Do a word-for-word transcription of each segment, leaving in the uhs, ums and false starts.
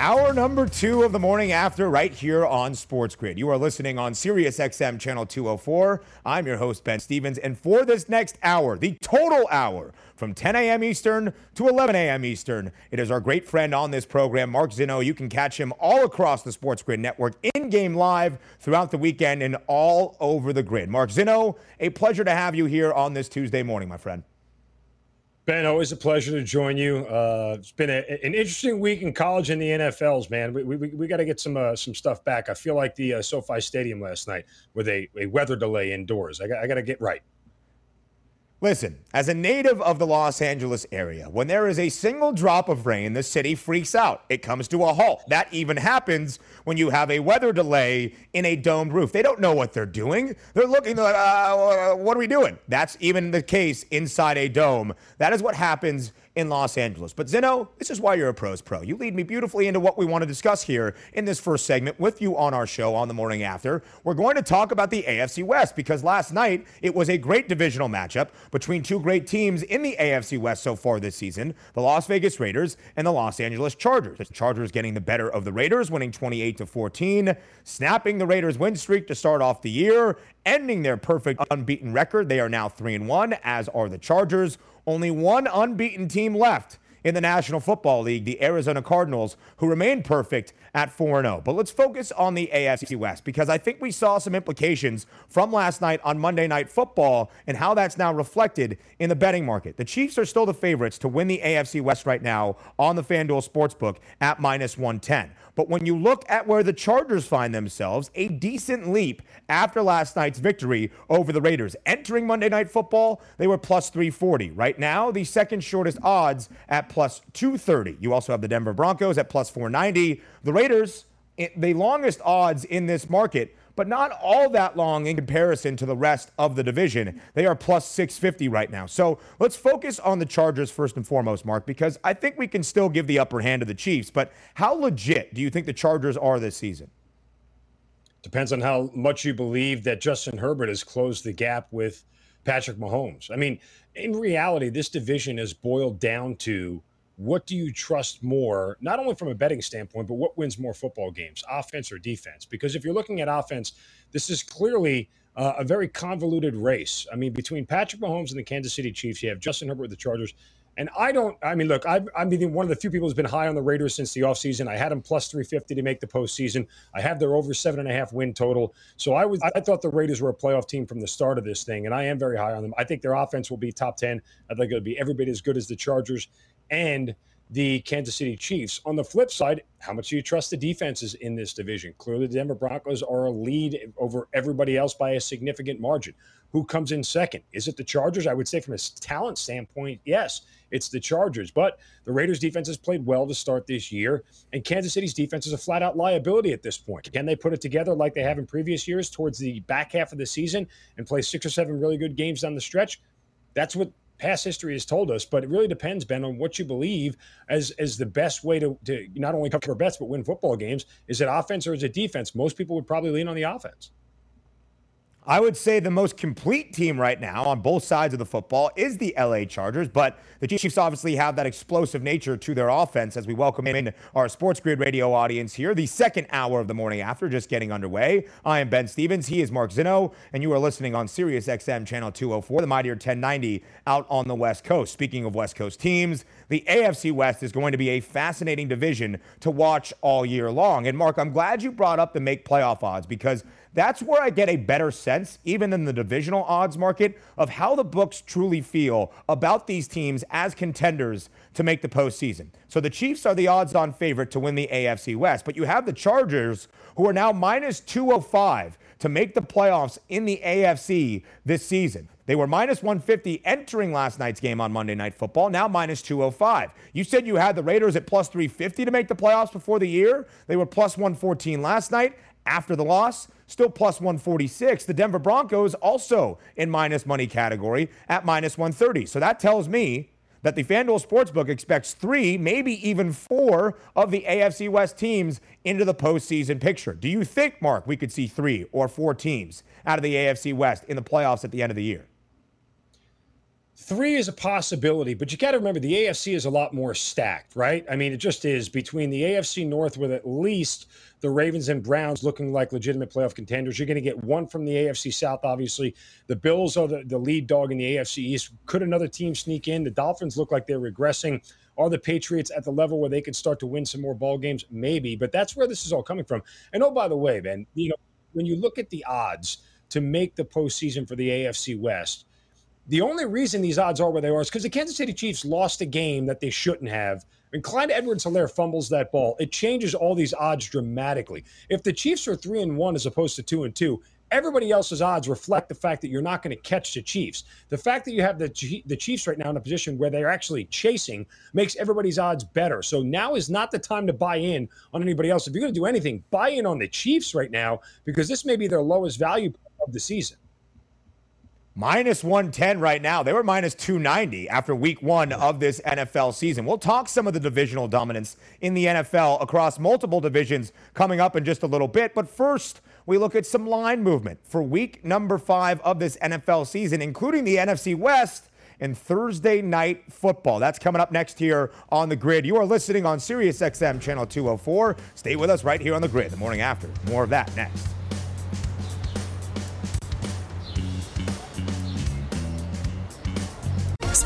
Hour number two of the morning after right here on Sports Grid. You are listening on SiriusXM Channel two oh four. I'm your host, Ben Stevens, and for this next hour, the total hour, from ten a.m. Eastern to eleven a.m. Eastern, it is our great friend on this program, Mark Zinno. You can catch him all across the Sports Grid Network, in-game live throughout the weekend and all over the grid. Mark Zinno, a pleasure to have you here on this Tuesday morning, my friend. Ben, always a pleasure to join you. Uh, it's been a, an interesting week in college and the N F Ls, man. We, we, we got to get some uh, some stuff back. I feel like the uh, SoFi Stadium last night with a, a weather delay indoors. I got, I got to get right. Listen, as a native of the Los Angeles area, when there is a single drop of rain, the city freaks out. It comes to a halt. That even happens when you have a weather delay in a domed roof. They don't know what they're doing. They're looking, they're like, uh, what are we doing? That's even the case inside a dome. That is what happens in Los Angeles. But Zinno, this is why you're a pro's pro. You lead me beautifully into what we want to discuss here in this first segment with you on our show on the morning after. We're going to talk about the A F C West, because last night it was a great divisional matchup between two great teams in the A F C West so far this season, the Las Vegas Raiders and the Los Angeles Chargers. The Chargers getting the better of the Raiders, winning twenty-eight to fourteen, snapping the Raiders' win streak to start off the year, ending their perfect unbeaten record. They are now three and one, as are the Chargers. Only one unbeaten team left in the National Football League, the Arizona Cardinals, who remain perfect at four and oh. But let's focus on the A F C West, because I think we saw some implications from last night on Monday Night Football and how that's now reflected in the betting market. The Chiefs are still the favorites to win the A F C West right now on the FanDuel Sportsbook at minus one ten. But when you look at where the Chargers find themselves, a decent leap after last night's victory over the Raiders. Entering Monday Night Football, they were plus three forty. Right now, the second shortest odds at plus two thirty. You also have the Denver Broncos at plus four ninety. The Raiders, the longest odds in this market, but not all that long in comparison to the rest of the division. They are plus six fifty right now. So let's focus on the Chargers first and foremost, Mark, because I think we can still give the upper hand to the Chiefs. But how legit do you think the Chargers are this season? Depends on how much you believe that Justin Herbert has closed the gap with Patrick Mahomes. I mean, in reality, this division is boiled down to what do you trust more, not only from a betting standpoint, but what wins more football games, offense or defense? Because if you're looking at offense, this is clearly uh, a very convoluted race. I mean, between Patrick Mahomes and the Kansas City Chiefs, you have Justin Herbert with the Chargers. And I don't, I mean, look, I've, I'm one of the few people who's been high on the Raiders since the offseason. I had them plus three fifty to make the postseason. I have their over seven and a half win total. So I was, I thought the Raiders were a playoff team from the start of this thing, and I am very high on them. I think their offense will be top ten. I think it'll be every bit as good as the Chargers and the Kansas City Chiefs. On the flip side, how much do you trust the defenses in this division? Clearly, the Denver Broncos are a lead over everybody else by a significant margin. Who comes in second? Is it the Chargers? I would say from a talent standpoint, yes, it's the Chargers. But the Raiders' defense has played well to start this year, and Kansas City's defense is a flat-out liability at this point. Can they put it together like they have in previous years towards the back half of the season and play six or seven really good games down the stretch? That's what past history has told us, but it really depends, Ben, on what you believe as as the best way to, to not only cover bets but win football games. Is it offense or is it defense? Most people would probably lean on the offense. I would say the most complete team right now on both sides of the football is the L A Chargers, but the Chiefs obviously have that explosive nature to their offense as we welcome in our Sports Grid radio audience here. The second hour of the morning after just getting underway. I am Ben Stevens. He is Mark Zinno, and you are listening on SiriusXM Channel two oh four, the Mightier ten ninety out on the West Coast. Speaking of West Coast teams, the A F C West is going to be a fascinating division to watch all year long. And Mark, I'm glad you brought up the make playoff odds, because that's where I get a better sense, even in the divisional odds market, of how the books truly feel about these teams as contenders to make the postseason. So the Chiefs are the odds-on favorite to win the A F C West, but you have the Chargers, who are now minus two oh five to make the playoffs in the A F C this season. They were minus one fifty entering last night's game on Monday Night Football, now minus two oh five. You said you had the Raiders at plus three fifty to make the playoffs before the year. They were plus one fourteen last night after the loss, still plus one forty-six. The Denver Broncos also in minus money category at minus one thirty. So that tells me that the FanDuel Sportsbook expects three, maybe even four of the A F C West teams into the postseason picture. Do you think, Mark, we could see three or four teams out of the A F C West in the playoffs at the end of the year? Three is a possibility, but you got to remember the A F C is a lot more stacked, right? I mean, it just is between the A F C North with at least the Ravens and Browns looking like legitimate playoff contenders. You're going to get one from the A F C South, obviously. The Bills are the, the lead dog in the A F C East. Could another team sneak in? The Dolphins look like they're regressing. Are the Patriots at the level where they could start to win some more ball games? Maybe, but that's where this is all coming from. And oh, by the way, Ben, you know, when you look at the odds to make the postseason for the A F C West, the only reason these odds are where they are is because the Kansas City Chiefs lost a game that they shouldn't have. When Clyde Edwards-Helaire fumbles that ball, it changes all these odds dramatically. If the Chiefs are three and one as opposed to two and two, everybody else's odds reflect the fact that you're not going to catch the Chiefs. The fact that you have the, the Chiefs right now in a position where they're actually chasing makes everybody's odds better. So now is not the time to buy in on anybody else. If you're going to do anything, buy in on the Chiefs right now because this may be their lowest value of the season. minus one ten right now. They were minus two ninety after week one of this N F L season. We'll talk some of the divisional dominance in the N F L across multiple divisions coming up in just a little bit. But first, we look at some line movement for week number five of this N F L season, including the N F C West and Thursday night football. That's coming up next here on The Grid. You are listening on SiriusXM Channel two oh four. Stay with us right here on The Grid. The morning after. More of that next.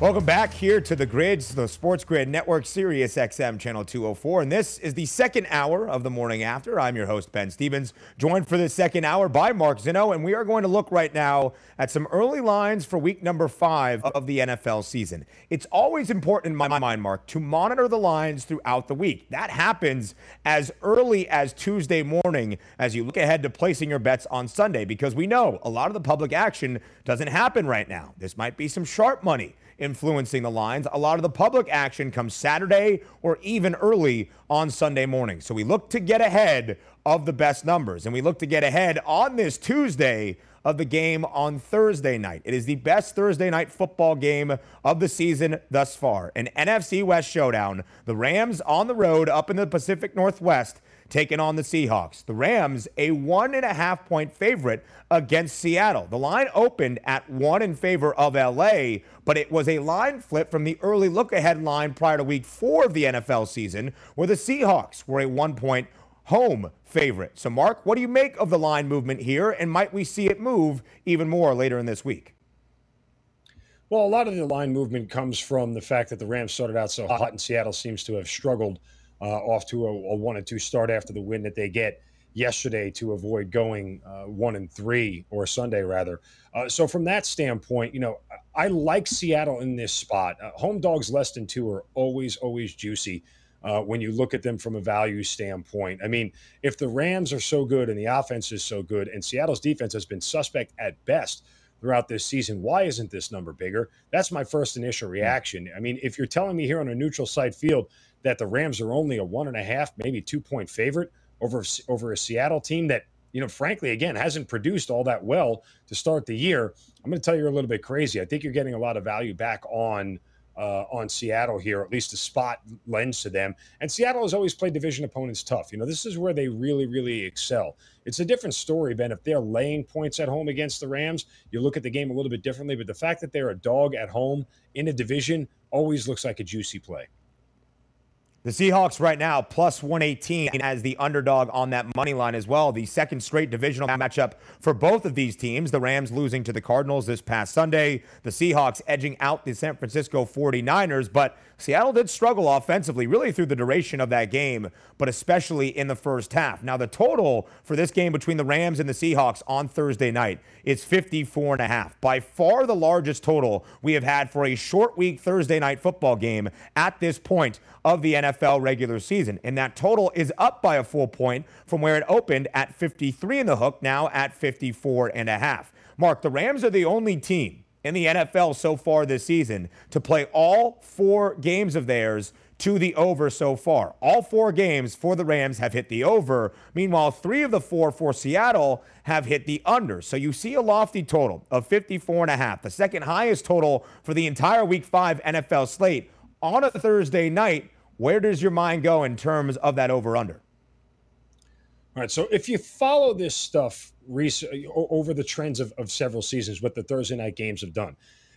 Welcome back here to The Grid, the Sports Grid Network, SiriusXM Channel two oh four. And this is the second hour of The Morning After. I'm your host, Ben Stevens, joined for the second hour by Mark Zinno. And we are going to look right now at some early lines for week number five of the N F L season. It's always important in my mind, Mark, to monitor the lines throughout the week. That happens as early as Tuesday morning as you look ahead to placing your bets on Sunday, because we know a lot of the public action doesn't happen right now. This might be some sharp money influencing the lines. A lot of the public action comes Saturday or even early on Sunday morning. So we look to get ahead of the best numbers, and we look to get ahead on this Tuesday of the game on Thursday night. It is the best Thursday night football game of the season thus far. An N F C West showdown. The Rams on the road up in the Pacific Northwest taking on the Seahawks. The Rams, a one and a half point favorite against Seattle. The line opened at one in favor of L A, but it was a line flip from the early look ahead line prior to week four of the N F L season, where the Seahawks were a one point home favorite. So Mark, what do you make of the line movement here? And might we see it move even more later in this week? Well, a lot of the line movement comes from the fact that the Rams started out so hot and Seattle seems to have struggled Uh, off to a, a one and two start after the win that they get yesterday to avoid going uh, one and three or Sunday rather. Uh, so from that standpoint, you know, I like Seattle in this spot. Uh, home dogs less than two are always, always juicy uh, when you look at them from a value standpoint. I mean, if the Rams are so good and the offense is so good and Seattle's defense has been suspect at best throughout this season, why isn't this number bigger? That's my first initial reaction. I mean, if you're telling me here on a neutral site field that the Rams are only a one and a half, maybe two point favorite over, over a Seattle team that, you know, frankly, again, hasn't produced all that well to start the year, I'm going to tell you you're a little bit crazy. I think you're getting a lot of value back on uh, on Seattle here, at least the spot lends to them. And Seattle has always played division opponents tough. You know, this is where they really, really excel. It's a different story, Ben. If they're laying points at home against the Rams, you look at the game a little bit differently. But the fact that they're a dog at home in a division always looks like a juicy play. The Seahawks right now plus one eighteen as the underdog on that money line as well. The second straight divisional matchup for both of these teams. The Rams losing to the Cardinals this past Sunday. The Seahawks edging out the San Francisco forty-niners. But Seattle did struggle offensively really through the duration of that game, but especially in the first half. Now, the total for this game between the Rams and the Seahawks on Thursday night is fifty-four and a half. By far the largest total we have had for a short week Thursday night football game at this point of the N F L. N F L regular season, and that total is up by a full point from where it opened at fifty-three in the hook, now at fifty-four and a half. Mark, the Rams are the only team in the N F L so far this season to play all four games of theirs to the over so far. All four games for the Rams have hit the over. Meanwhile, three of the four for Seattle have hit the under. So you see a lofty total of fifty-four and a half, the second highest total for the entire Week five N F L slate on a Thursday night. Where does your mind go in terms of that over-under? All right, so if you follow this stuff recently, over the trends of, of several seasons, what the Thursday night games have done,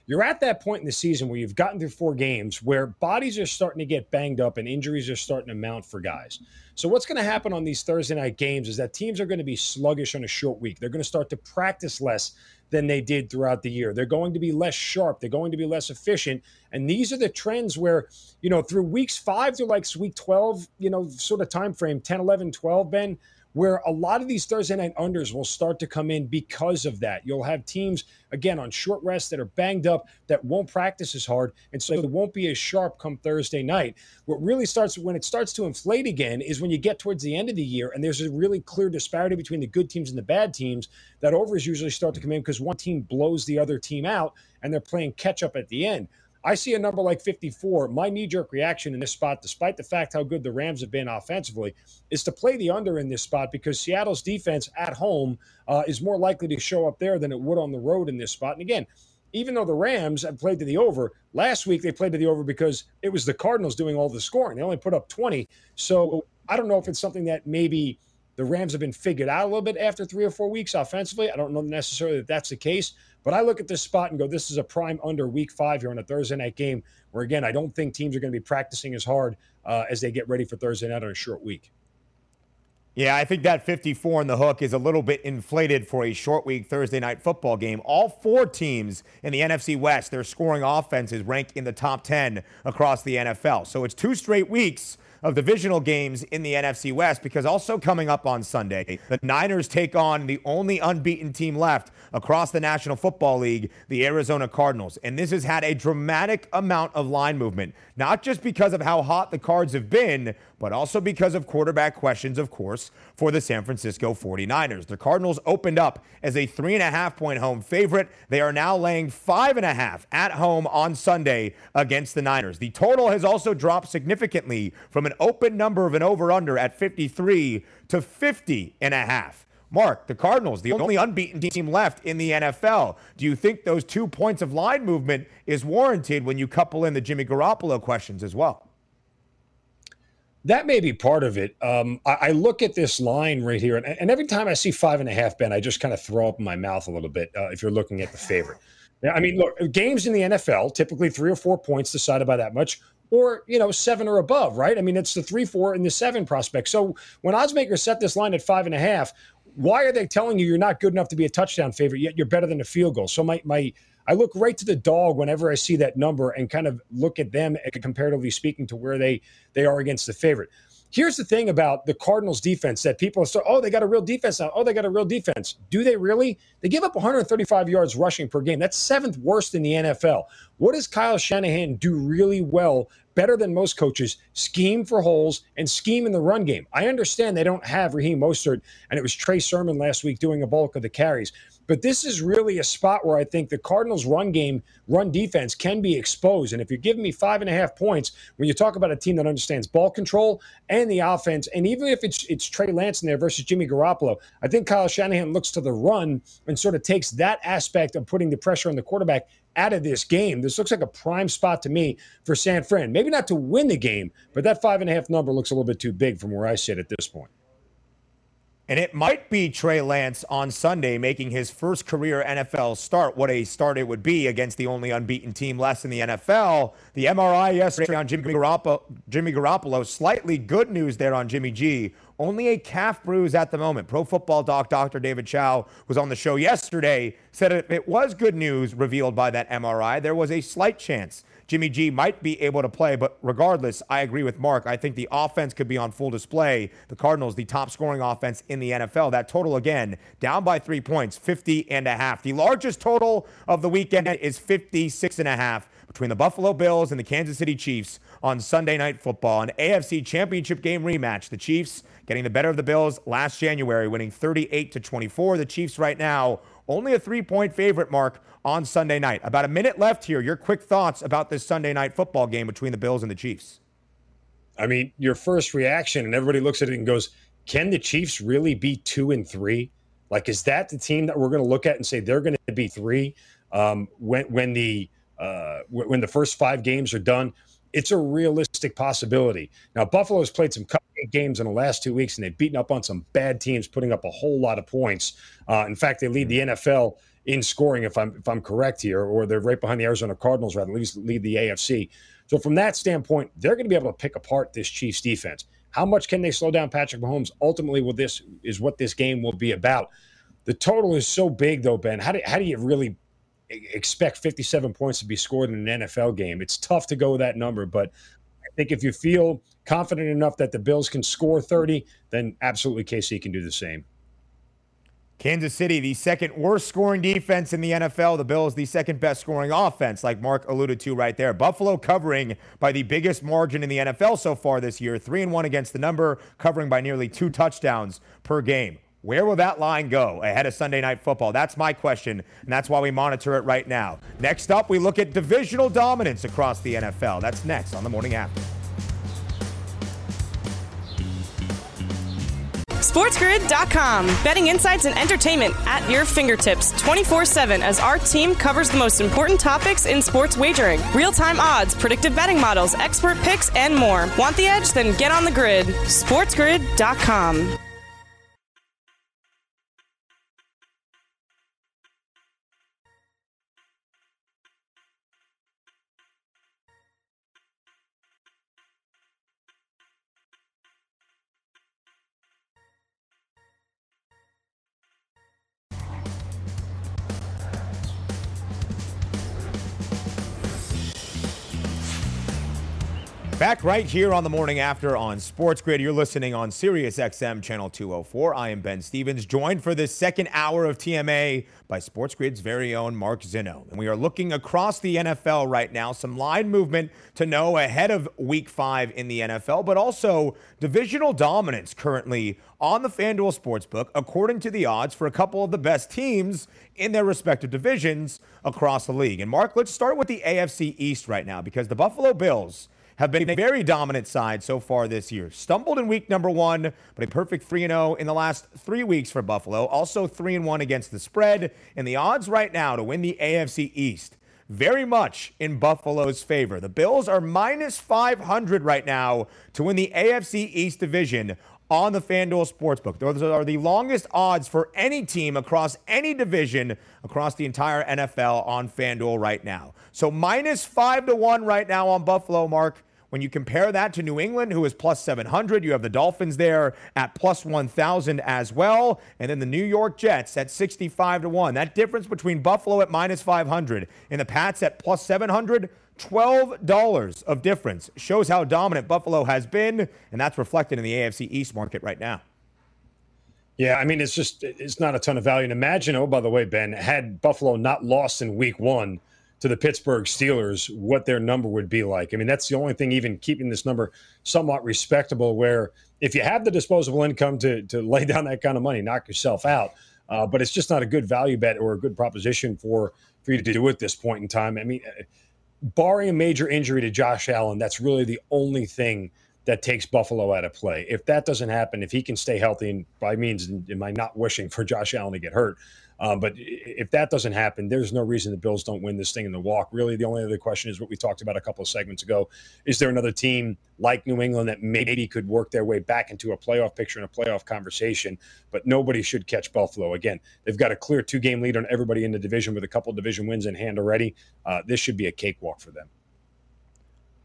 you're at that point in the season where you've gotten through four games where bodies are starting to get banged up and injuries are starting to mount for guys. So what's going to happen on these Thursday night games is that teams are going to be sluggish on a short week. They're going to start to practice less than they did throughout the year. They're going to be less sharp. They're going to be less efficient. And these are the trends where, you know, through weeks five to like week twelve, you know, sort of time frame, ten, eleven, twelve, Ben, where a lot of these Thursday night unders will start to come in because of that. You'll have teams, again, on short rest that are banged up, that won't practice as hard, and so they won't be as sharp come Thursday night. What really starts, when it starts to inflate again, is when you get towards the end of the year, and there's a really clear disparity between the good teams and the bad teams, that overs usually start to come in because one team blows the other team out, and they're playing catch-up at the end. I see a number like fifty-four. My knee-jerk reaction in this spot, despite the fact how good the Rams have been offensively, is to play the under in this spot because Seattle's defense at home uh, is more likely to show up there than it would on the road in this spot. And again, even though the Rams have played to the over, last week they played to the over because it was the Cardinals doing all the scoring. They only put up twenty. So I don't know if it's something that maybe the Rams have been figured out a little bit after three or four weeks offensively. I don't know necessarily that that's the case. But I look at this spot and go, this is a prime under week five here on a Thursday night game where, again, I don't think teams are going to be practicing as hard uh, as they get ready for Thursday night on a short week. Yeah, I think that fifty-four in the hook is a little bit inflated for a short week Thursday night football game. All four teams in the N F C West, their scoring offenses rank in the top ten across the N F L. So it's two straight weeks of divisional games in the N F C West, because also coming up on Sunday, the Niners take on the only unbeaten team left across the National Football League, the Arizona Cardinals. And this has had a dramatic amount of line movement, not just because of how hot the Cards have been, but also because of quarterback questions, of course, for the San Francisco forty-niners. The Cardinals opened up as a three and a half point home favorite. They are now laying five and a half at home on Sunday against the Niners. The total has also dropped significantly from an open number of an over-under at fifty-three to fifty and a half. Mark, the Cardinals, the only unbeaten team left in the N F L. Do you think those two points of line movement is warranted when you couple in the Jimmy Garoppolo questions as well? That may be part of it. Um, I, I look at this line right here, and, and every time I see five and a half, Ben, I just kind of throw up in my mouth a little bit uh, if you're looking at the favorite. Now, I mean, look, games in the N F L, typically three or four points decided by that much. Or, you know, seven or above, right? I mean, it's the three, four, and the seven prospect. So when oddsmakers set this line at five and a half, why are they telling you you're not good enough to be a touchdown favorite, yet you're better than a field goal? So my my I look right to the dog whenever I see that number and kind of look at them comparatively speaking to where they, they are against the favorite. Here's the thing about the Cardinals defense that people are starting, oh, they got a real defense now. Oh, they got a real defense. Do they really? They give up one hundred thirty-five yards rushing per game. That's seventh worst in the N F L. What does Kyle Shanahan do really well, better than most coaches? Scheme for holes and scheme in the run game. I understand they don't have Raheem Mostert, and it was Trey Sermon last week doing a bulk of the carries. But this is really a spot where I think the Cardinals' run game, run defense can be exposed. And if you're giving me five and a half points, when you talk about a team that understands ball control and the offense, and even if it's it's Trey Lance in there versus Jimmy Garoppolo, I think Kyle Shanahan looks to the run and sort of takes that aspect of putting the pressure on the quarterback out of this game. This looks like a prime spot to me for San Fran. Maybe not to win the game, but that five and a half number looks a little bit too big from where I sit at this point. And it might be Trey Lance on Sunday making his first career N F L start. What a start it would be against the only unbeaten team less in the N F L. The M R I yesterday on Jimmy Garoppolo, Jimmy Garoppolo, slightly good news there on Jimmy G. Only a calf bruise at the moment. Pro Football Doc Doctor David Chow was on the show yesterday, said if it was good news revealed by that M R I, there was a slight chance Jimmy G might be able to play, but regardless, I agree with Mark. I think the offense could be on full display. The Cardinals, the top scoring offense in the N F L. That total, again, down by three points, fifty and a half. The largest total of the weekend is fifty-six and a half between the Buffalo Bills and the Kansas City Chiefs on Sunday Night Football. An A F C Championship game rematch. The Chiefs getting the better of the Bills last January, winning thirty-eight to twenty-four. The Chiefs right now only a three-point favorite, Mark, on Sunday night. About a minute left here. Your quick thoughts about this Sunday Night Football game between the Bills and the Chiefs. I mean, your first reaction, and everybody looks at it and goes, can the Chiefs really be two and three? Like, is that the team that we're going to look at and say they're going to be three um, when when the uh, when the first five games are done? It's a realistic possibility. Now, Buffalo's played some cupcake games in the last two weeks, and they've beaten up on some bad teams, putting up a whole lot of points. Uh, in fact, they lead the N F L in scoring, if I'm if I'm correct here, or they're right behind the Arizona Cardinals, rather, at least lead the A F C. So from that standpoint, they're going to be able to pick apart this Chiefs defense. How much can they slow down Patrick Mahomes? Ultimately, will this is what this game will be about. The total is so big, though, Ben. How do, how do you really expect fifty-seven points to be scored in an N F L game? It's tough to go with that number, but I think if you feel confident enough that the Bills can score thirty, then absolutely K C can do the same. Kansas City, the second worst scoring defense in the N F L. The Bills, the second best scoring offense, like Mark alluded to right there. Buffalo covering by the biggest margin in the N F L so far this year, three and one against the number, covering by nearly two touchdowns per game. Where will that line go ahead of Sunday Night Football? That's my question, and that's why we monitor it right now. Next up, we look at divisional dominance across the N F L. That's next on The Morning After. sports grid dot com. Betting insights and entertainment at your fingertips twenty-four seven as our team covers the most important topics in sports wagering. Real-time odds, predictive betting models, expert picks, and more. Want the edge? Then get on the grid. sports grid dot com. Back right here on The Morning After on Sports Grid. You're listening on SiriusXM Channel two oh four. I am Ben Stevens, joined for this second hour of T M A by Sports Grid's very own Mark Zinno. And we are looking across the N F L right now, some line movement to know ahead of week five in the N F L, but also divisional dominance currently on the FanDuel Sportsbook, according to the odds for a couple of the best teams in their respective divisions across the league. And Mark, let's start with the A F C East right now, because the Buffalo Bills have been a very dominant side so far this year. Stumbled in week number one, but a perfect three and oh in the last three weeks for Buffalo. Also three and one against the spread. And the odds right now to win the A F C East, very much in Buffalo's favor. The Bills are minus five hundred right now to win the A F C East division on the FanDuel Sportsbook. Those are the longest odds for any team across any division across the entire N F L on FanDuel right now. So minus five to one right now on Buffalo, Mark. When you compare that to New England, who is plus seven hundred, you have the Dolphins there at plus one thousand as well. And then the New York Jets at sixty-five to one. That difference between Buffalo at minus five hundred and the Pats at plus seven hundred, twelve dollars of difference, shows how dominant Buffalo has been. And that's reflected in the A F C East market right now. Yeah, I mean, it's just, it's not a ton of value. And imagine, oh, by the way, Ben, had Buffalo not lost in week one to the Pittsburgh Steelers, what their number would be like. I mean, that's the only thing even keeping this number somewhat respectable, where if you have the disposable income to to lay down that kind of money, knock yourself out. Uh, but it's just not a good value bet or a good proposition for, for you to do at this point in time. I mean, barring a major injury to Josh Allen, that's really the only thing that takes Buffalo out of play. If that doesn't happen, if he can stay healthy, and by means, am I not wishing for Josh Allen to get hurt, Um, but if that doesn't happen, there's no reason the Bills don't win this thing in the walk. Really, the only other question is what we talked about a couple of segments ago. Is there another team like New England that maybe could work their way back into a playoff picture and a playoff conversation? But nobody should catch Buffalo. Again, they've got a clear two-game lead on everybody in the division with a couple of division wins in hand already. Uh, this should be a cakewalk for them.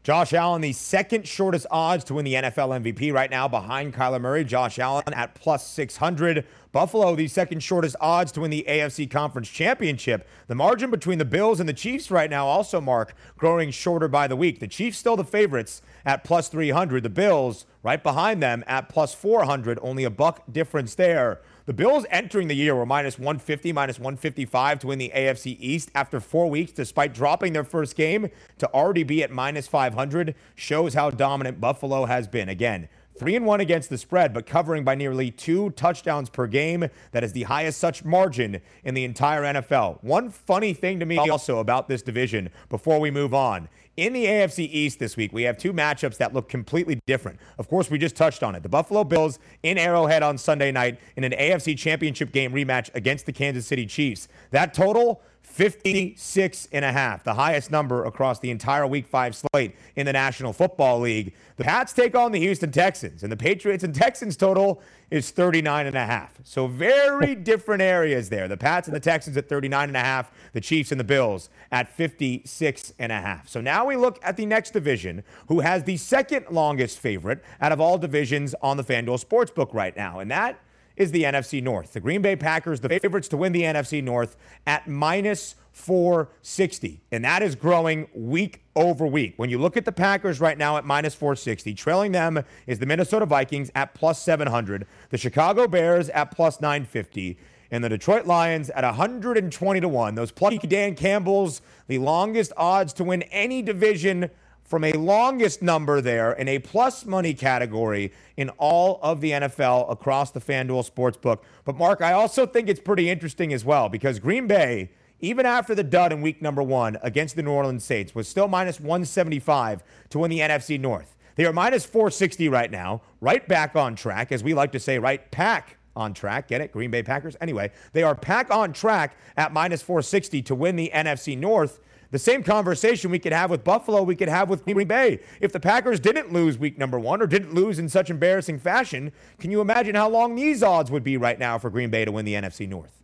Josh Allen, the second shortest odds to win the N F L M V P right now behind Kyler Murray. Josh Allen at plus six hundred. Buffalo, the second shortest odds to win the A F C Conference Championship. The margin between the Bills and the Chiefs right now also, Mark, growing shorter by the week. The Chiefs still the favorites at plus three hundred. The Bills right behind them at plus four hundred. Only a buck difference there. The Bills entering the year were minus one fifty, minus one fifty-five to win the A F C East after four weeks, despite dropping their first game, to already be at minus five hundred, shows how dominant Buffalo has been. Again, three and one against the spread, but covering by nearly two touchdowns per game. That is the highest such margin in the entire N F L. One funny thing to me also about this division before we move on. In the A F C East this week, we have two matchups that look completely different. Of course, we just touched on it. The Buffalo Bills in Arrowhead on Sunday night in an A F C Championship game rematch against the Kansas City Chiefs. That total, fifty-six and a half, the highest number across the entire Week five slate in the National Football League. The Pats take on the Houston Texans, and the Patriots and Texans total is thirty-nine and a half. So very different areas there. The Pats and the Texans at thirty-nine and a half, the Chiefs and the Bills at fifty-six and a half. So now we look at the next division, who has the second longest favorite out of all divisions on the FanDuel Sportsbook right now, and that is the N F C North. The Green Bay Packers, the favorites to win the N F C North at minus four sixty. And that is growing week over week. When you look at the Packers right now at minus four sixty, trailing them is the Minnesota Vikings at plus seven hundred, the Chicago Bears at plus nine fifty, and the Detroit Lions at one hundred twenty to one. Those plucky Dan Campbells, the longest odds to win any division from a longest number there in a plus money category in all of the N F L across the FanDuel Sportsbook. But, Mark, I also think it's pretty interesting as well because Green Bay, even after the dud in week number one against the New Orleans Saints, was still minus one seventy-five to win the N F C North. They are minus four sixty right now, right back on track, as we like to say, right pack on track. Get it? Green Bay Packers? Anyway, they are pack on track at minus four sixty to win the N F C North. The same conversation we could have with Buffalo, we could have with Green Bay. If the Packers didn't lose week number one or didn't lose in such embarrassing fashion, can you imagine how long these odds would be right now for Green Bay to win the N F C North?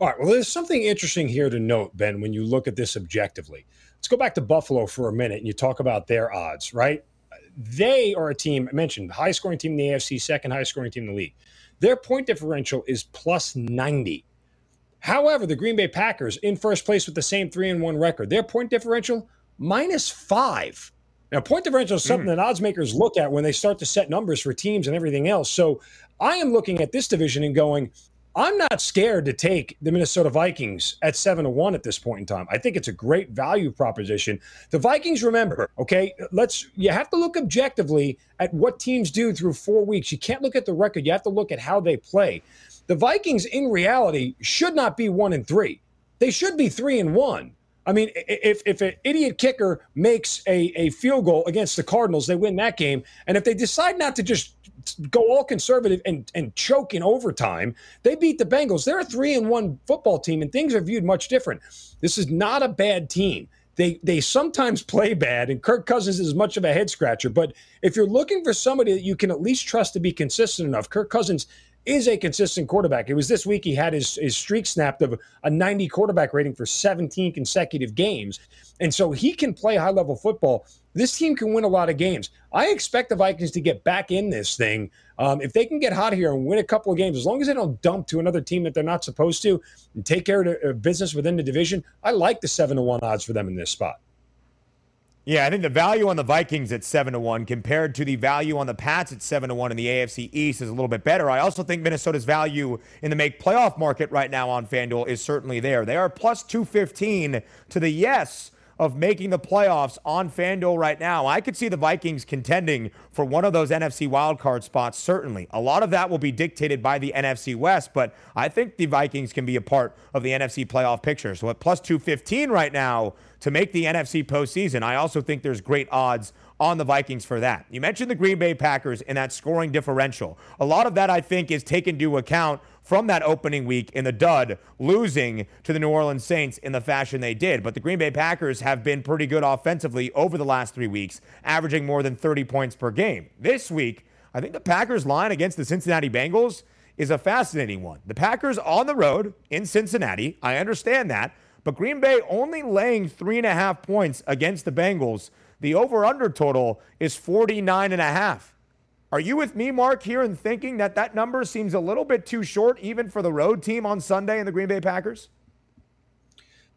All right, well, there's something interesting here to note, Ben, when you look at this objectively. Let's go back to Buffalo for a minute and you talk about their odds, right? They are a team, I mentioned, the high-scoring team in the A F C, second high-scoring team in the league. Their point differential is plus ninety. However, the Green Bay Packers in first place with the same three and one record, their point differential minus five. Now, point differential is something mm. that odds makers look at when they start to set numbers for teams and everything else. So I am looking at this division and going, I'm not scared to take the Minnesota Vikings at seven to one at this point in time. I think it's a great value proposition. The Vikings, remember, okay, let's you have to look objectively at what teams do through four weeks. You can't look at the record. You have to look at how they play. The Vikings, in reality, should not be one and three. They should be three and one. I mean, if if an idiot kicker makes a, a field goal against the Cardinals, they win that game. And if they decide not to just go all conservative and, and choke in overtime, they beat the Bengals. They're a three and one football team, and things are viewed much different. This is not a bad team. They they sometimes play bad, and Kirk Cousins is much of a head scratcher. But if you're looking for somebody that you can at least trust to be consistent enough, Kirk Cousins is a consistent quarterback. It was this week he had his, his streak snapped of a ninety quarterback rating for seventeen consecutive games. And so he can play high-level football. This team can win a lot of games. I expect the Vikings to get back in this thing. Um, if they can get hot here and win a couple of games, as long as they don't dump to another team that they're not supposed to and take care of business within the division, I like the seven to one odds for them in this spot. Yeah, I think the value on the Vikings at seven to one compared to the value on the Pats at seven to one in the A F C East is a little bit better. I also think Minnesota's value in the make playoff market right now on FanDuel is certainly there. They are plus two fifteen to the yes of making the playoffs on FanDuel right now. I could see the Vikings contending for one of those N F C wildcard spots, certainly. A lot of that will be dictated by the N F C West, but I think the Vikings can be a part of the N F C playoff picture. So at plus two fifteen right now to make the N F C postseason, I also think there's great odds on the Vikings for that. You mentioned the Green Bay Packers and that scoring differential. A lot of that, I think, is taken into account from that opening week in the dud, losing to the New Orleans Saints in the fashion they did. But the Green Bay Packers have been pretty good offensively over the last three weeks, averaging more than thirty points per game. This week, I think the Packers' line against the Cincinnati Bengals is a fascinating one. The Packers on the road in Cincinnati, I understand that, but Green Bay only laying three and a half points against the Bengals. The over-under total is forty-nine and a half. Are you with me, Mark, here in thinking that that number seems a little bit too short even for the road team on Sunday in the Green Bay Packers?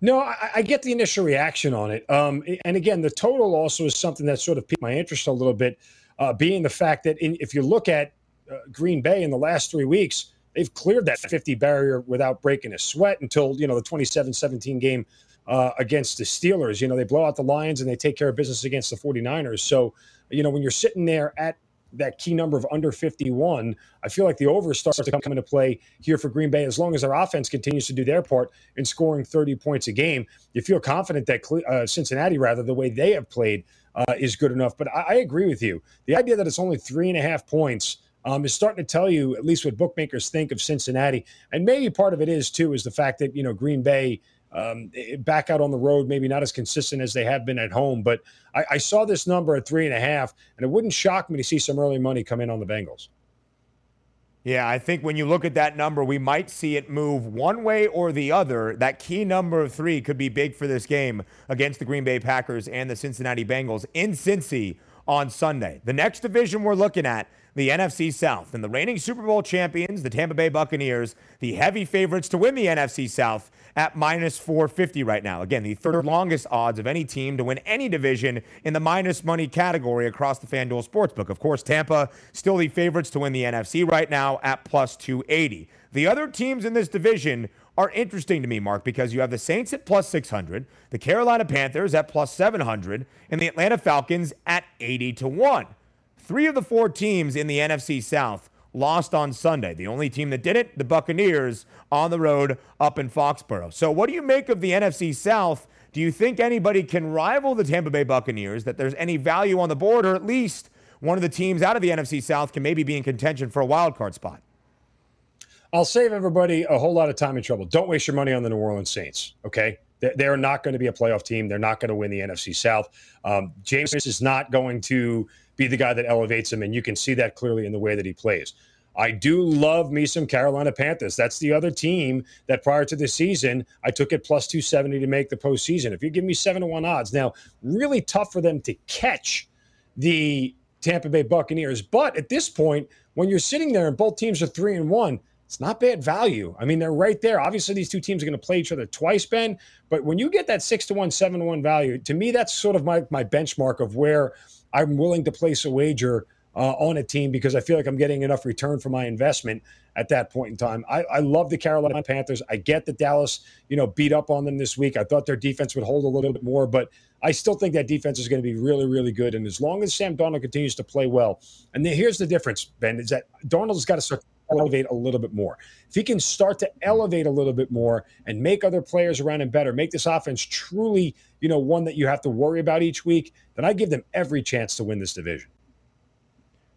No, I, I get the initial reaction on it. Um, and again, the total also is something that sort of piqued my interest a little bit, uh, being the fact that in, if you look at uh, Green Bay in the last three weeks, they've cleared that fifty barrier without breaking a sweat until, you know, the twenty-seven seventeen game uh, against the Steelers. You know, they blow out the Lions and they take care of business against the forty-niners. So, you know, when you're sitting there at that key number of under fifty-one, I feel like the over starts to come into play here for Green Bay. As long as their offense continues to do their part in scoring thirty points a game, you feel confident that uh, Cincinnati, rather, the way they have played uh, is good enough. But I, I agree with you. The idea that it's only three and a half points Um, is starting to tell you at least what bookmakers think of Cincinnati. And maybe part of it is, too, is the fact that, you know, Green Bay um, back out on the road, maybe not as consistent as they have been at home. But I, I saw this number at three and a half, and it wouldn't shock me to see some early money come in on the Bengals. Yeah, I think when you look at that number, we might see it move one way or the other. That key number of three could be big for this game against the Green Bay Packers and the Cincinnati Bengals in Cincy on Sunday. The next division we're looking at, the N F C South, and the reigning Super Bowl champions, the Tampa Bay Buccaneers, the heavy favorites to win the N F C South at minus four fifty right now. Again, the third longest odds of any team to win any division in the minus money category across the FanDuel Sportsbook. Of course, Tampa still the favorites to win the N F C right now at plus two eighty. The other teams in this division are interesting to me, Mark, because you have the Saints at plus six hundred, the Carolina Panthers at plus seven hundred, and the Atlanta Falcons at eighty to one. Three of the four teams in the N F C South lost on Sunday. The only team that did it, the Buccaneers, on the road up in Foxborough. So what do you make of the N F C South? Do you think anybody can rival the Tampa Bay Buccaneers, that there's any value on the board, or at least one of the teams out of the N F C South can maybe be in contention for a wild card spot? I'll save everybody a whole lot of time and trouble. Don't waste your money on the New Orleans Saints, okay? They're not going to be a playoff team. They're not going to win the N F C South. Um, James is not going to be the guy that elevates him, and you can see that clearly in the way that he plays. I do love me some Carolina Panthers. That's the other team that prior to the season, I took at plus two seventy to make the postseason. If you give me seven to one odds, now really tough for them to catch the Tampa Bay Buccaneers. But at this point, when you're sitting there and both teams are three and one, it's not bad value. I mean, they're right there. Obviously, these two teams are going to play each other twice, Ben. But when you get that six to one, seven to one value, to me, that's sort of my, my benchmark of where I'm willing to place a wager uh, on a team because I feel like I'm getting enough return for my investment at that point in time. I, I love the Carolina Panthers. I get that Dallas, you know, beat up on them this week. I thought their defense would hold a little bit more, but I still think that defense is going to be really, really good. And as long as Sam Darnold continues to play well, and then here's the difference, Ben, is that Darnold's got to start elevate a little bit more. If he can start to elevate a little bit more and make other players around him better, make this offense truly, you know, one that you have to worry about each week, then I give them every chance to win this division.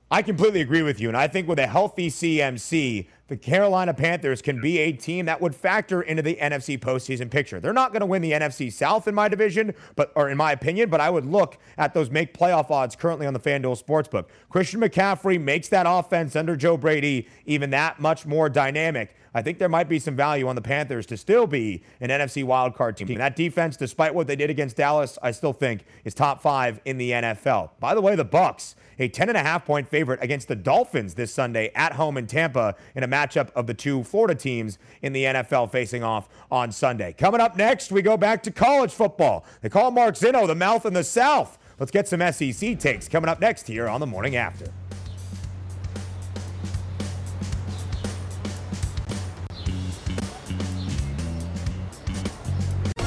I completely agree with you, and I think with a healthy C M C, the Carolina Panthers can be a team that would factor into the N F C postseason picture. They're not going to win the N F C South in my division, but or in my opinion, but I would look at those make playoff odds currently on the FanDuel Sportsbook. Christian McCaffrey makes that offense under Joe Brady even that much more dynamic. I think there might be some value on the Panthers to still be an N F C wildcard team. And that defense, despite what they did against Dallas, I still think is top five in the N F L. By the way, the Bucks, a ten and a half point favorite against the Dolphins this Sunday at home in Tampa in a matchup of the two Florida teams in the N F L facing off on Sunday. Coming up next, we go back to college football. They call Mark Zinno the mouth in the South. Let's get some S E C takes coming up next here on The Morning After.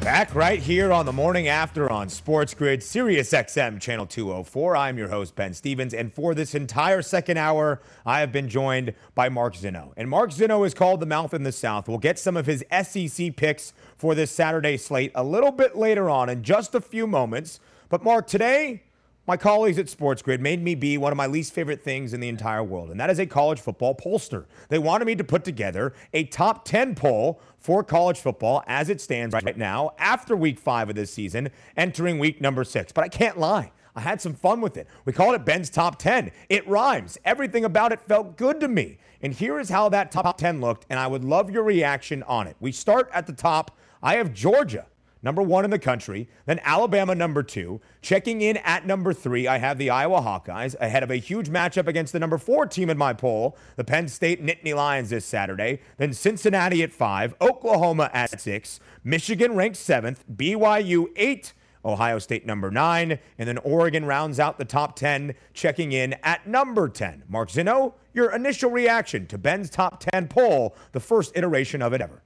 Back right here on the morning after on Sports Grid, SiriusXM Channel two oh four. I'm your host, Ben Stevens, and for this entire second hour, I have been joined by Mark Zinno. And Mark Zinno is called the Mouth in the South. We'll get some of his S E C picks for this Saturday slate a little bit later on in just a few moments. But Mark, today, my colleagues at Sports Grid made me be one of my least favorite things in the entire world, and that is a college football pollster. They wanted me to put together a top ten poll for college football as it stands right now after week five of this season, entering week number six. But I can't lie. I had some fun with it. We called it Ben's Top ten. It rhymes. Everything about it felt good to me. And here is how that top ten looked, and I would love your reaction on it. We start at the top. I have Georgia, number one in the country, then Alabama, number two. Checking in at number three, I have the Iowa Hawkeyes, ahead of a huge matchup against the number four team in my poll, the Penn State Nittany Lions this Saturday, then Cincinnati at five, Oklahoma at six, Michigan ranked seventh, B Y U eight, Ohio State number nine, and then Oregon rounds out the top ten, checking in at number ten. Mark Zinno, your initial reaction to Ben's top ten poll, the first iteration of it ever.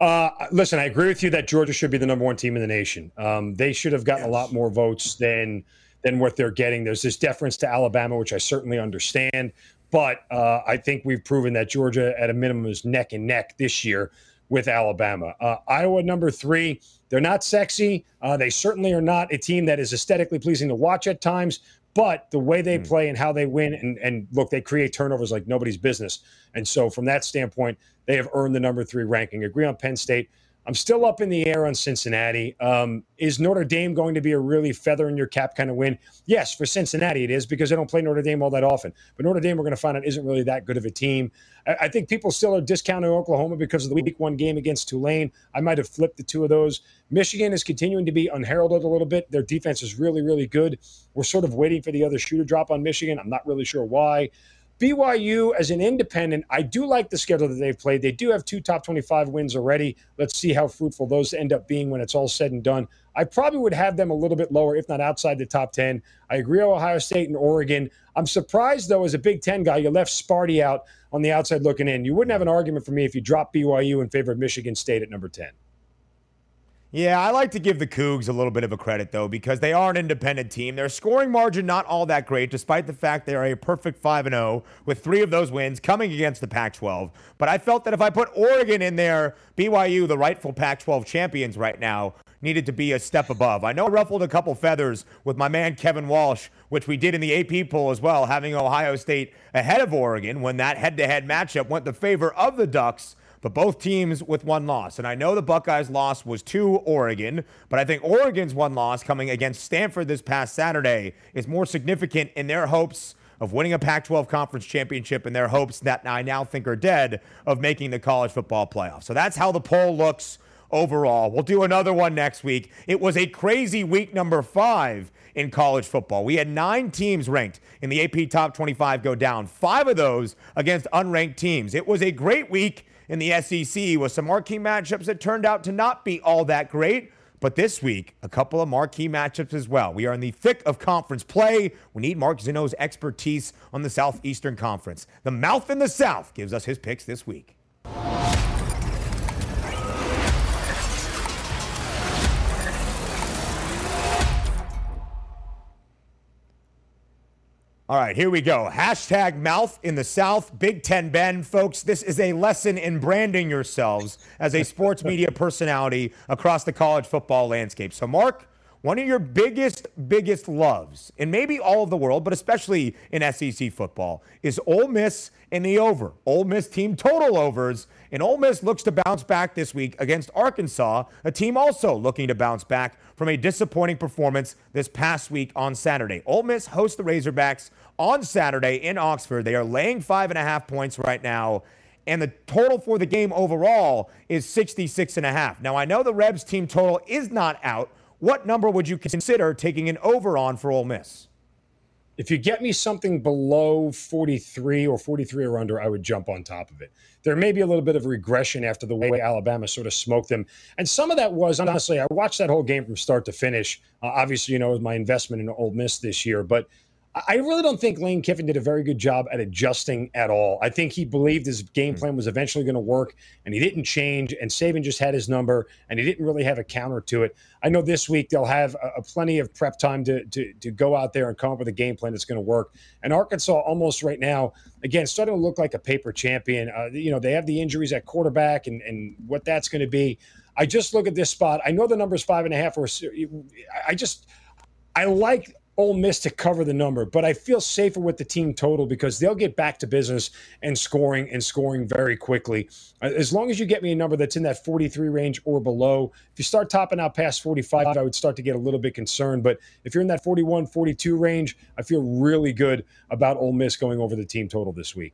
Uh, listen, I agree with you that Georgia should be the number one team in the nation. Um, they should have gotten yes. a lot more votes than than what they're getting. There's this deference to Alabama, which I certainly understand. But uh, I think we've proven that Georgia, at a minimum, is neck and neck this year with Alabama. Uh, Iowa, number three, they're not sexy. Uh, they certainly are not a team that is aesthetically pleasing to watch at times. But the way they play and how they win, and, and look, they create turnovers like nobody's business. And so from that standpoint, they have earned the number three ranking. Agree on Penn State. I'm still up in the air on Cincinnati. Um, is Notre Dame going to be a really feather in your cap kind of win? Yes, for Cincinnati it is, because they don't play Notre Dame all that often. But Notre Dame, we're going to find out, isn't really that good of a team. I, I think people still are discounting Oklahoma because of the week one game against Tulane. I might have flipped the two of those. Michigan is continuing to be unheralded a little bit. Their defense is really, really good. We're sort of waiting for the other shoe to drop on Michigan. I'm not really sure why. B Y U, as an independent, I do like the schedule that they've played. They do have two top twenty-five wins already. Let's see how fruitful those end up being when it's all said and done. I probably would have them a little bit lower, if not outside the top ten. I agree with Ohio State and Oregon. I'm surprised, though, as a Big Ten guy, you left Sparty out on the outside looking in. You wouldn't have an argument for me if you dropped B Y U in favor of Michigan State at number ten. Yeah, I like to give the Cougs a little bit of a credit, though, because they are an independent team. Their scoring margin not all that great, despite the fact they are a perfect five and oh, with three of those wins coming against the Pac twelve. But I felt that if I put Oregon in there, B Y U, the rightful Pac twelve champions right now, needed to be a step above. I know I ruffled a couple feathers with my man Kevin Walsh, which we did in the A P poll as well, having Ohio State ahead of Oregon when that head-to-head matchup went the favor of the Ducks. But both teams with one loss. And I know the Buckeyes' loss was to Oregon, but I think Oregon's one loss coming against Stanford this past Saturday is more significant in their hopes of winning a Pac twelve conference championship and their hopes that I now think are dead of making the college football playoff. So that's how the poll looks overall. We'll do another one next week. It was a crazy week number five in college football. We had nine teams ranked in the A P Top twenty-five go down, five of those against unranked teams. It was a great week in the S E C with some marquee matchups that turned out to not be all that great. But this week, a couple of marquee matchups as well. We are in the thick of conference play. We need Mark Zinno's expertise on the Southeastern Conference. The Mouth in the South gives us his picks this week. All right, here we go. Hashtag Mouth in the South, Big Ten Ben. Folks, this is a lesson in branding yourselves as a sports media personality across the college football landscape. So, Mark, one of your biggest, biggest loves, and maybe all of the world, but especially in S E C football, is Ole Miss in the over. Ole Miss team total overs, and Ole Miss looks to bounce back this week against Arkansas, a team also looking to bounce back from a disappointing performance this past week on Saturday. Ole Miss hosts the Razorbacks on Saturday in Oxford. They are laying five and a half points right now, and the total for the game overall is sixty-six and a half. Now, I know the Rebs team total is not out. What number would you consider taking an over on for Ole Miss? If you get me something below forty-three or forty-three or under, I would jump on top of it. There may be a little bit of regression after the way Alabama sort of smoked them. And some of that was, honestly, I watched that whole game from start to finish. Uh, obviously, you know, it was my investment in Ole Miss this year. But I really don't think Lane Kiffin did a very good job at adjusting at all. I think he believed his game plan was eventually going to work, and he didn't change, and Saban just had his number, and he didn't really have a counter to it. I know this week they'll have a, a plenty of prep time to, to to go out there and come up with a game plan that's going to work. And Arkansas almost right now, again, starting to look like a paper champion. Uh, you know, they have the injuries at quarterback and, and what that's going to be. I just look at this spot. I know the number's five and a half. Or I just – I like – Ole Miss to cover the number, but I feel safer with the team total because they'll get back to business and scoring and scoring very quickly. As long as you get me a number that's in that forty-three range or below, if you start topping out past forty-five, I would start to get a little bit concerned. But if you're in that forty-one, forty-two range, I feel really good about Ole Miss going over the team total this week.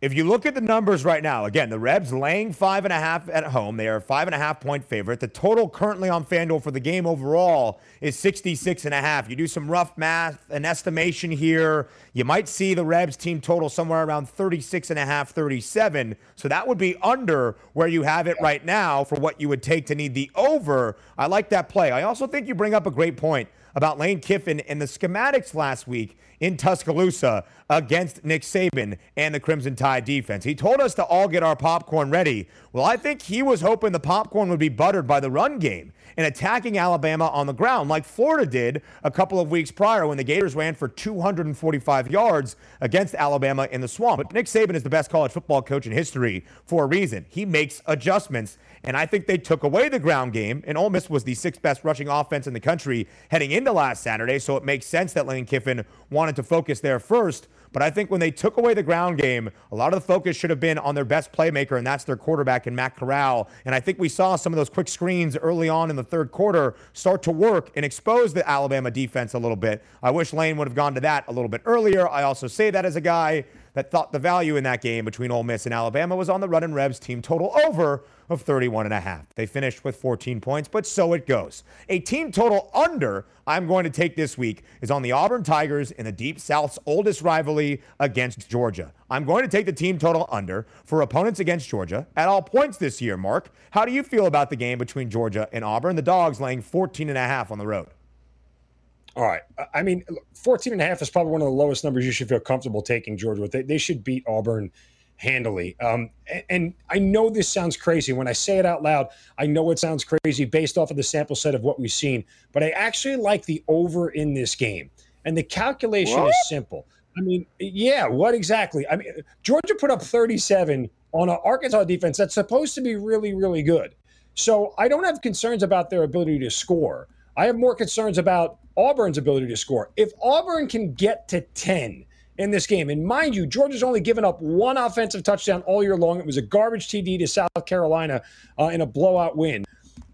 If you look at the numbers right now, again, the Rebs laying five and a half at home. They are a five and a half point favorite. The total currently on FanDuel for the game overall is sixty-six and a half. You do some rough math, an estimation here. You might see the Rebs team total somewhere around thirty-six and a half, thirty-seven. So that would be under where you have it right now for what you would take to need the over. I like that play. I also think you bring up a great point about Lane Kiffin and the schematics last week in Tuscaloosa against Nick Saban and the Crimson Tide defense. He told us to all get our popcorn ready. Well, I think he was hoping the popcorn would be buttered by the run game and attacking Alabama on the ground like Florida did a couple of weeks prior when the Gators ran for two hundred forty-five yards against Alabama in the swamp. But Nick Saban is the best college football coach in history for a reason. He makes adjustments, and I think they took away the ground game, and Ole Miss was the sixth best rushing offense in the country heading into last Saturday, so it makes sense that Lane Kiffin wanted to focus there first. But I think when they took away the ground game, a lot of the focus should have been on their best playmaker, and that's their quarterback in Matt Corral. And I think we saw some of those quick screens early on in the third quarter start to work and expose the Alabama defense a little bit. I wish Lane would have gone to that a little bit earlier. I also say that as a guy that thought the value in that game between Ole Miss and Alabama was on the Run and Rebs team total over of thirty-one and a half. They finished with fourteen points, but so it goes. A team total under I'm going to take this week is on the Auburn Tigers in the Deep South's oldest rivalry against Georgia. I'm going to take the team total under for opponents against Georgia at all points this year, Mark. How do you feel about the game between Georgia and Auburn? The Dogs laying fourteen and a half on the road. All right. I mean, fourteen and a half is probably one of the lowest numbers you should feel comfortable taking Georgia with. They, they should beat Auburn handily. Um, and, and I know this sounds crazy. When I say it out loud, I know it sounds crazy based off of the sample set of what we've seen. But I actually like the over in this game. And the calculation what? is simple. I mean, yeah, what exactly? I mean, Georgia put up thirty-seven on an Arkansas defense that's supposed to be really, really good. So I don't have concerns about their ability to score. I have more concerns about Auburn's ability to score. If Auburn can get to ten in this game, and mind you, Georgia's only given up one offensive touchdown all year long. It was a garbage T D to South Carolina uh, in a blowout win.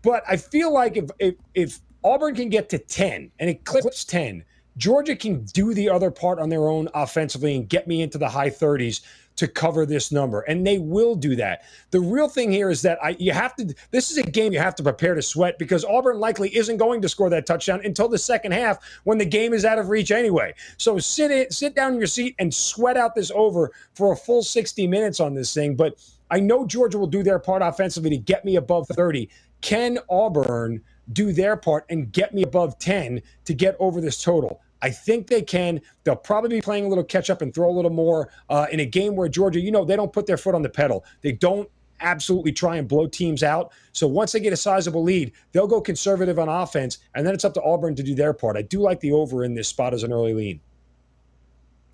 But I feel like if, if if Auburn can get to ten and it clips ten, Georgia can do the other part on their own offensively and get me into the high thirties to cover this number, and they will do that. The real thing here is that I you have to – this is a game you have to prepare to sweat because Auburn likely isn't going to score that touchdown until the second half when the game is out of reach anyway. So sit it, sit down in your seat and sweat out this over for a full sixty minutes on this thing. But I know Georgia will do their part offensively to get me above thirty. Can Auburn do their part and get me above ten to get over this total? I think they can. They'll probably be playing a little catch-up and throw a little more uh, in a game where Georgia, you know, they don't put their foot on the pedal. They don't absolutely try and blow teams out. So once they get a sizable lead, they'll go conservative on offense, and then it's up to Auburn to do their part. I do like the over in this spot as an early lean.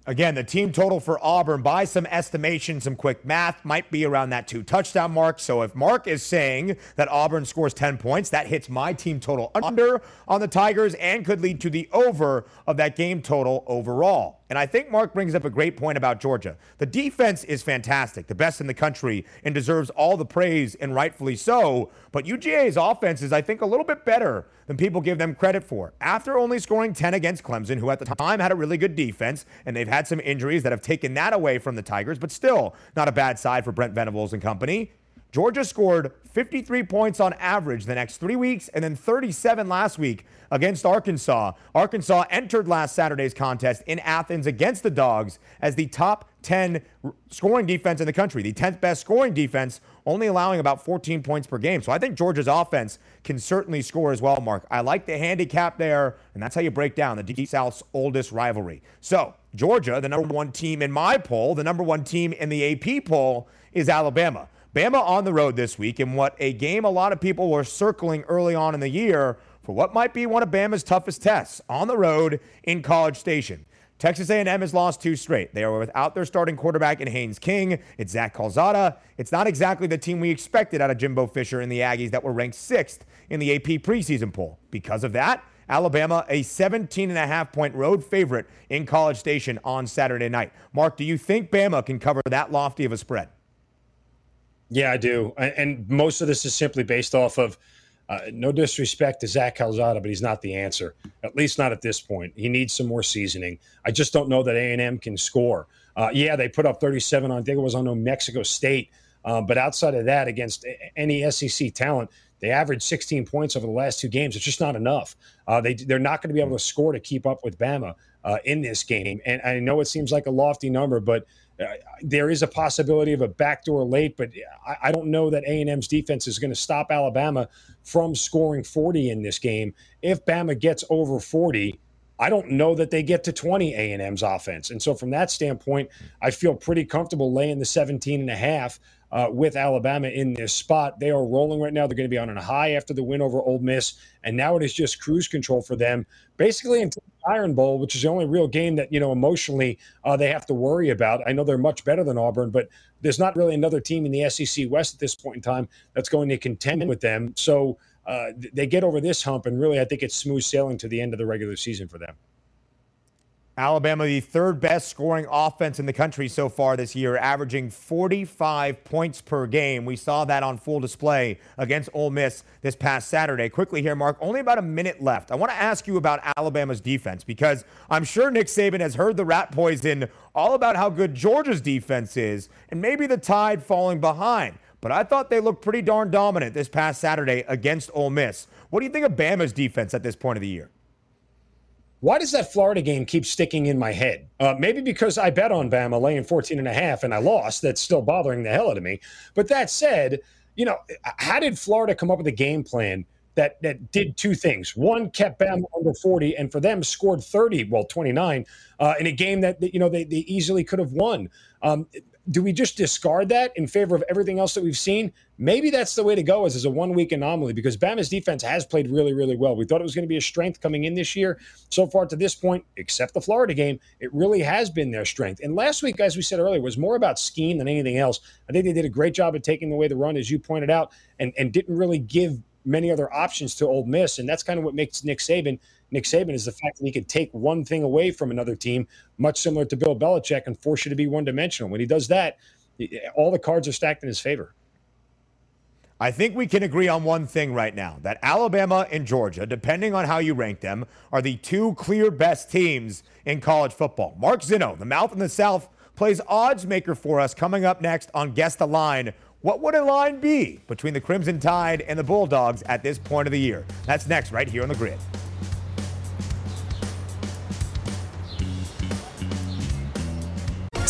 Again, the team total for Auburn, by some estimation, some quick math, might be around that two-touchdown mark. So if Mark is saying that Auburn scores ten points, that hits my team total under on the Tigers and could lead to the over of that game total overall. And I think Mark brings up a great point about Georgia. The defense is fantastic, the best in the country, and deserves all the praise, and rightfully so. But U G A's offense is, I think, a little bit better than people give them credit for. After only scoring ten against Clemson, who at the time had a really good defense, and they've had some injuries that have taken that away from the Tigers, but still not a bad side for Brent Venables and company. Georgia scored fifty-three points on average the next three weeks and then thirty-seven last week against Arkansas. Arkansas entered last Saturday's contest in Athens against the Dogs as the top ten scoring defense in the country, the tenth best scoring defense, only allowing about fourteen points per game. So I think Georgia's offense can certainly score as well, Mark. I like the handicap there, and that's how you break down the Deep South's oldest rivalry. So Georgia, the number one team in my poll, the number one team in the A P poll is Alabama. Bama on the road this week in what a game a lot of people were circling early on in the year for what might be one of Bama's toughest tests on the road in College Station. Texas A and M has lost two straight. They are without their starting quarterback in Haynes King. It's Zach Calzada. It's not exactly the team we expected out of Jimbo Fisher and the Aggies that were ranked sixth in the A P preseason poll. Because of that, Alabama, a seventeen and a half point road favorite in College Station on Saturday night. Mark, do you think Bama can cover that lofty of a spread? Yeah, I do. And most of this is simply based off of Uh, no disrespect to Zach Calzada, but he's not the answer, at least not at this point. He needs some more seasoning. I just don't know that A and M can score. Uh, yeah, they put up thirty-seven on, I think it was on New Mexico State, uh, but outside of that, against any S E C talent, they averaged sixteen points over the last two games. It's just not enough. Uh, they, they're not going to be able to score to keep up with Bama uh, in this game. And I know it seems like a lofty number, but uh, there is a possibility of a backdoor late, but I, I don't know that A and M's defense is going to stop Alabama from scoring forty in this game. If Bama gets over forty, I don't know that they get to twenty A and M's offense. And so from that standpoint, I feel pretty comfortable laying the seventeen and a half uh, with Alabama in this spot. They are rolling right now. They're going to be on a high after the win over Ole Miss. And now it is just cruise control for them, basically until the Iron Bowl, which is the only real game that, you know, emotionally uh, they have to worry about. I know they're much better than Auburn, but there's not really another team in the S E C West at this point in time that's going to contend with them. So Uh, they get over this hump, and really I think it's smooth sailing to the end of the regular season for them. Alabama, the third best scoring offense in the country so far this year, averaging forty-five points per game. We saw that on full display against Ole Miss this past Saturday. Quickly here, Mark, only about a minute left. I want to ask you about Alabama's defense, because I'm sure Nick Saban has heard the rat poison all about how good Georgia's defense is and maybe the Tide falling behind. But I thought they looked pretty darn dominant this past Saturday against Ole Miss. What do you think of Bama's defense at this point of the year? Why does that Florida game keep sticking in my head? Uh, maybe because I bet on Bama laying fourteen and a half and I lost. That's still bothering the hell out of me. But that said, you know, how did Florida come up with a game plan that that did two things? One, kept Bama under forty, and for them scored thirty, well, twenty-nine, uh, in a game that, you know, they, they easily could have won. Um Do we just discard that in favor of everything else that we've seen? Maybe that's the way to go, as is a one-week anomaly, because Bama's defense has played really, really well. We thought it was going to be a strength coming in this year. So far to this point, except the Florida game, it really has been their strength. And last week, as we said earlier, was more about scheme than anything else. I think they did a great job of taking away the run, as you pointed out, and, and didn't really give many other options to Ole Miss, and that's kind of what makes Nick Saban Nick Saban is the fact that he can take one thing away from another team, much similar to Bill Belichick, and force you to be one-dimensional. When he does that, all the cards are stacked in his favor. I think we can agree on one thing right now, that Alabama and Georgia, depending on how you rank them, are the two clear best teams in college football. Mark Zinno, the mouth in the South, plays odds maker for us coming up next on Guess the Line. What would a line be between the Crimson Tide and the Bulldogs at this point of the year? That's next right here on The Grid.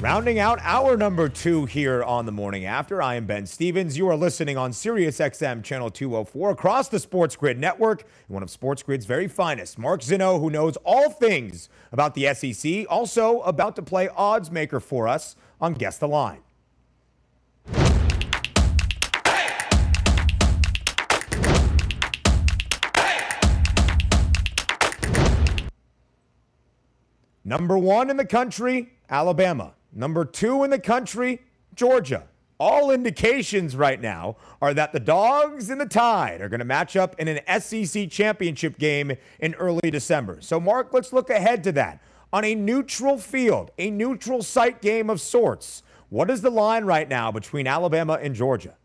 Rounding out our number two here on The Morning After, I am Ben Stevens. You are listening on SiriusXM Channel two oh four across the Sports Grid Network, and one of Sports Grid's very finest, Mark Zinno, who knows all things about the S E C, also about to play odds maker for us on Guess the Line. Number one in the country, Alabama. Number two in the country, Georgia. all indications right now are that the Dogs and the Tide are going to match up in an S E C championship game in early December. So, Mark, let's look ahead to that. On a neutral field, a neutral site game of sorts, what is the line right now between Alabama and Georgia?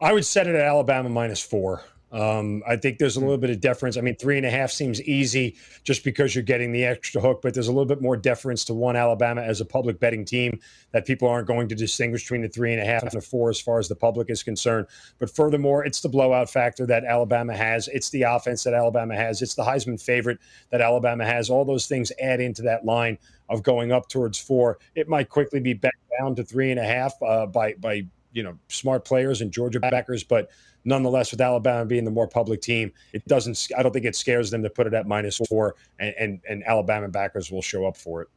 I would set it at Alabama minus four. Um, I think there's a little bit of deference. I mean, three and a half seems easy just because you're getting the extra hook, but there's a little bit more deference to one Alabama as a public betting team that people aren't going to distinguish between the three and a half and the four as far as the public is concerned. But furthermore, it's the blowout factor that Alabama has. It's the offense that Alabama has. It's the Heisman favorite that Alabama has. All those things add into that line of going up towards four. It might quickly be back down to three and a half uh, by, by, you know, smart players and Georgia backers, but nonetheless, with Alabama being the more public team, it doesn't, I don't think it scares them to put it at minus four, and, and, and Alabama backers will show up for it.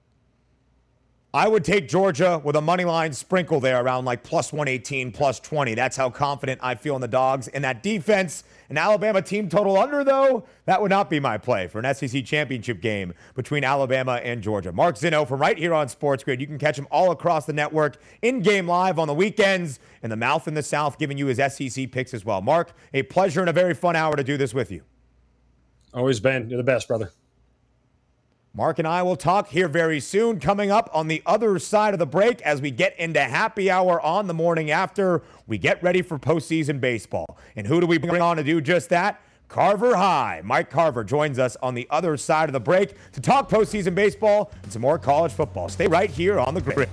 I would take Georgia with a money line sprinkle there around like plus one eighteen, plus twenty. That's how confident I feel in the Dogs and that defense. An Alabama team total under, though, that would not be my play for an S E C championship game between Alabama and Georgia. Mark Zinno from right here on Sports Grid. You can catch him all across the network, in-game live on the weekends, and the Mouth in the South giving you his S E C picks as well. Mark, a pleasure and a very fun hour to do this with you. Always, Ben. You're the best, brother. Mark and I will talk here very soon. Coming up on the other side of the break, as we get into happy hour on the morning after, we get ready for postseason baseball. And who do we bring on to do just that? Carver High. Mike Carver joins us on the other side of the break to talk postseason baseball and some more college football. Stay right here on the Grid.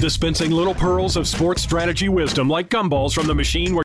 Dispensing little pearls of sports strategy wisdom like gumballs from the machine where